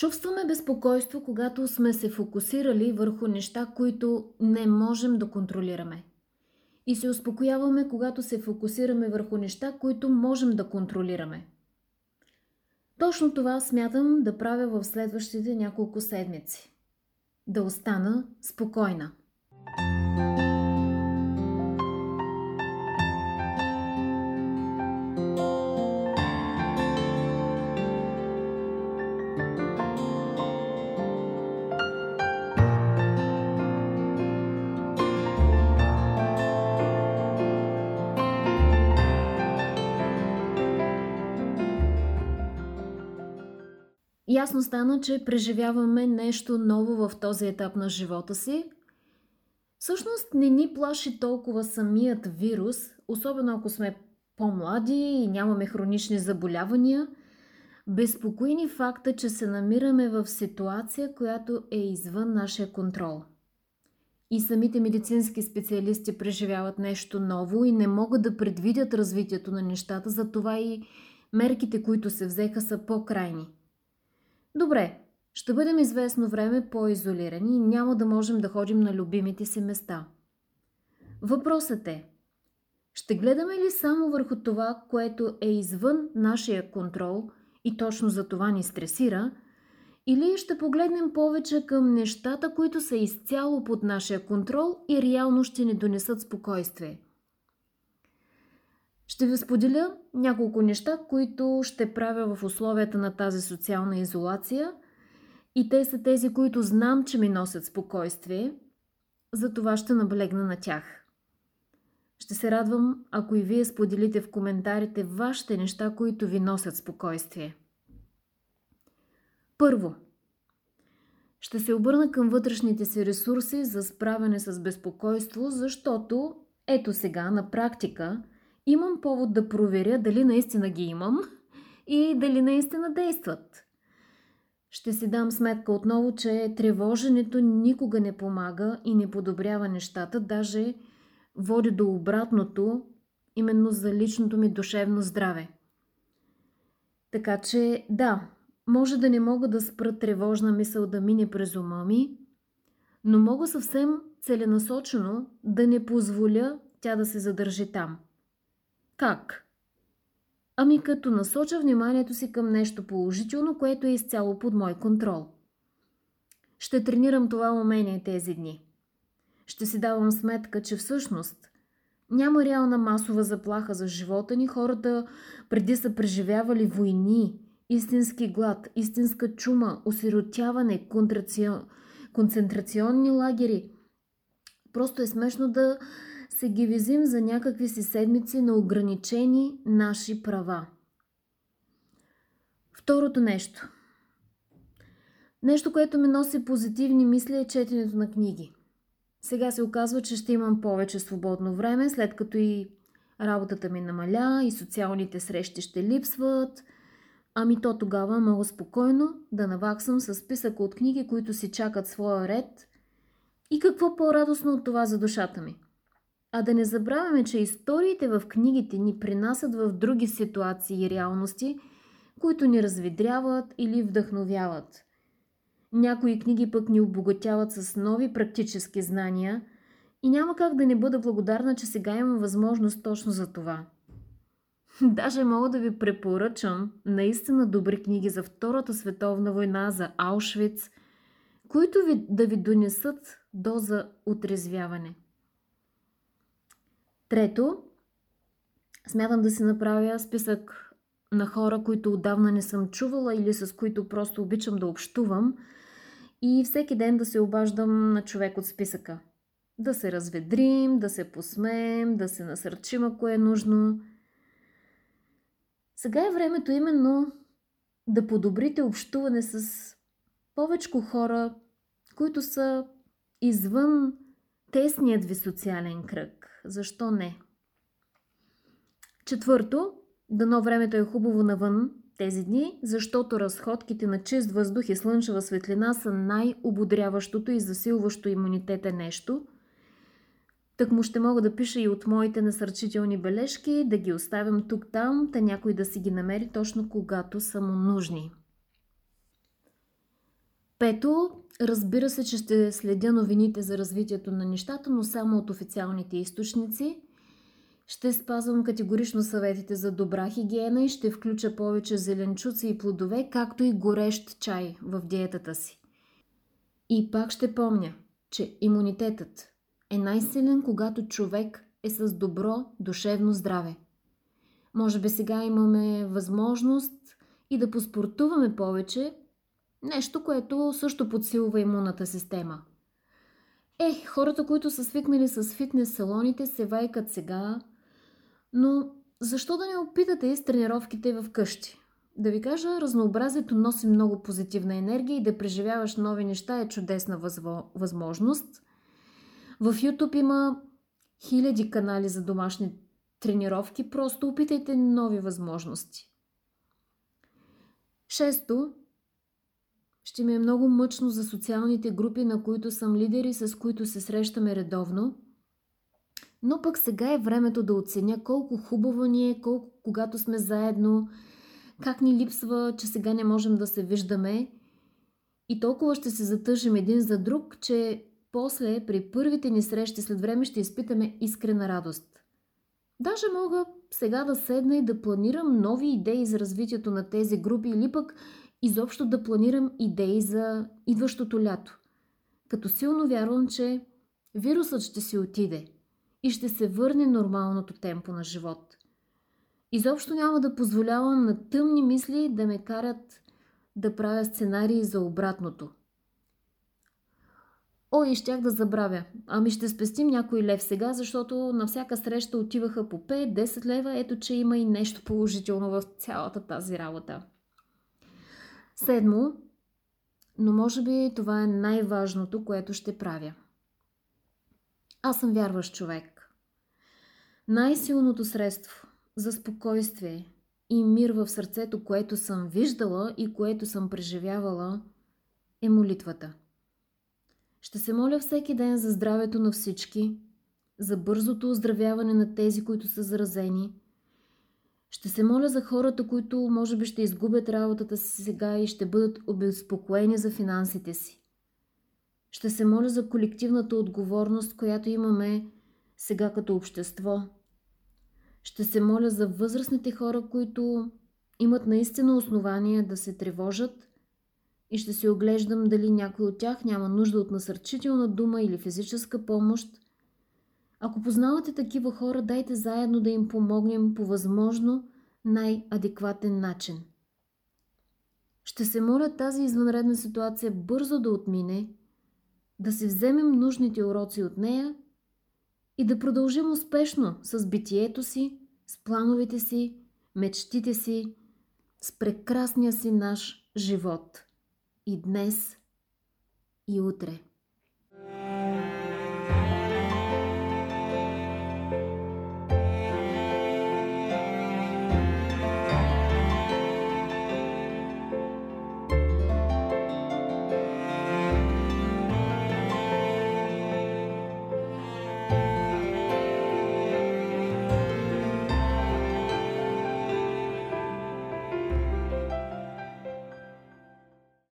Чувстваме безпокойство, когато сме се фокусирали върху неща, които не можем да контролираме. И се успокояваме, когато се фокусираме върху неща, които можем да контролираме. Точно това смятам да правя в следващите няколко седмици. Да остана спокойна. Ясно стана, че преживяваме нещо ново в този етап на живота си. Всъщност не ни плаши толкова самият вирус, особено ако сме по-млади и нямаме хронични заболявания. Безпокои ни факта, че се намираме в ситуация, която е извън нашия контрол. И самите медицински специалисти преживяват нещо ново и не могат да предвидят развитието на нещата, затова и мерките, които се взеха, са по-крайни. Добре, ще бъдем известно време по-изолирани и няма да можем да ходим на любимите си места. Въпросът е, ще гледаме ли само върху това, което е извън нашия контрол и точно за това ни стресира, или ще погледнем повече към нещата, които са изцяло под нашия контрол и реално ще ни донесат спокойствие? Ще ви споделя няколко неща, които ще правя в условията на тази социална изолация, и те са тези, които знам, че ми носят спокойствие, затова ще наблегна на тях. Ще се радвам, ако и вие споделите в коментарите вашите неща, които ви носят спокойствие. Първо, ще се обърна към вътрешните си ресурси за справяне с безпокойство, защото ето сега на практика имам повод да проверя дали наистина ги имам и дали наистина действат. Ще си дам сметка отново, че тревоженето никога не помага и не подобрява нещата, даже води до обратното, именно за личното ми душевно здраве. Така че да, може да не мога да спра тревожна мисъл да мине през ума ми, но мога съвсем целенасочено да не позволя тя да се задържи там. Как? Ами като насоча вниманието си към нещо положително, което е изцяло под мой контрол. Ще тренирам това умение тези дни. Ще си давам сметка, че всъщност няма реална масова заплаха за живота ни. Хората преди са преживявали войни, истински глад, истинска чума, осиротяване, концентрационни лагери. Просто е смешно да се ги визим за някакви си седмици на ограничени наши права. Второто нещо. Нещо, което ми носи позитивни мисли, е четенето на книги. Сега се оказва, че ще имам повече свободно време, след като и работата ми намаля, и социалните срещи ще липсват. Ами то тогава мога спокойно да наваксам със списък от книги, които си чакат своя ред. И какво по-радостно от това за душата ми? А да не забравяме, че историите в книгите ни принасят в други ситуации и реалности, които ни разведряват или вдъхновяват. Някои книги пък ни обогатяват с нови практически знания и няма как да не бъда благодарна, че сега имам възможност точно за това. Даже мога да ви препоръчам наистина добри книги за Втората световна война, за Аушвиц, които да ви донесат доза отрезвяване. Трето, смятам да си направя списък на хора, които отдавна не съм чувала или с които просто обичам да общувам, и всеки ден да се обаждам на човек от списъка. Да се разведрим, да се посмеем, да се насърчим, ако е нужно. Сега е времето именно да подобрите общуване с повечко хора, които са извън тесният ви социален кръг. Защо не? Четвърто, дано времето е хубаво навън тези дни, защото разходките на чист въздух и слънчева светлина са най-ободряващото и засилващо имунитета нещо. Тъкмо ще мога да пиша и от моите насърчителни бележки, да ги оставям тук-там, та някой да си ги намери точно когато са му нужни. Пето, разбира се, че ще следя новините за развитието на нещата, но само от официалните източници. Ще спазвам категорично съветите за добра хигиена и ще включа повече зеленчуци и плодове, както и горещ чай в диетата си. И пак ще помня, че имунитетът е най-силен, когато човек е с добро душевно здраве. Може би сега имаме възможност и да поспортуваме повече, нещо, което също подсилва имунната система. Хората, които са свикнали с фитнес салоните, се вайкат сега, но защо да не опитате с тренировките в къщи? Да ви кажа, разнообразието носи много позитивна енергия и да преживяваш нови неща е чудесна възможност. В YouTube има хиляди канали за домашни тренировки, просто опитайте нови възможности. 6. Ще ми е много мъчно за социалните групи, на които съм лидер и с които се срещаме редовно. Но пък сега е времето да оценя колко хубаво ни е, когато сме заедно, как ни липсва, че сега не можем да се виждаме. И толкова ще се затъжим един за друг, че после при първите ни срещи след време ще изпитаме искрена радост. Даже мога сега да седна и да планирам нови идеи за развитието на тези групи или пък изобщо да планирам идеи за идващото лято. Като силно вярвам, че вирусът ще си отиде и ще се върне нормалното темпо на живот. Изобщо няма да позволявам на тъмни мисли да ме карат да правя сценарии за обратното. И щях да забравя. Ами ще спестим някой лев сега, защото на всяка среща отиваха по 5-10 лева. Ето, че има и нещо положително в цялата тази работа. 7. Но може би това е най-важното, което ще правя. Аз съм вярващ човек. Най-силното средство за спокойствие и мир в сърцето, което съм виждала и което съм преживявала, е молитвата. Ще се моля всеки ден за здравето на всички, за бързото оздравяване на тези, които са заразени. Ще се моля за хората, които може би ще изгубят работата си сега и ще бъдат обезпокоени за финансите си. Ще се моля за колективната отговорност, която имаме сега като общество. Ще се моля за възрастните хора, които имат наистина основания да се тревожат, и ще се оглеждам дали някой от тях няма нужда от насърчителна дума или физическа помощ. Ако познавате такива хора, дайте заедно да им помогнем по възможно най-адекватен начин. Ще се моля тази извънредна ситуация бързо да отмине, да си вземем нужните уроци от нея и да продължим успешно с битието си, с плановете си, мечтите си, с прекрасния си наш живот. И днес, и утре.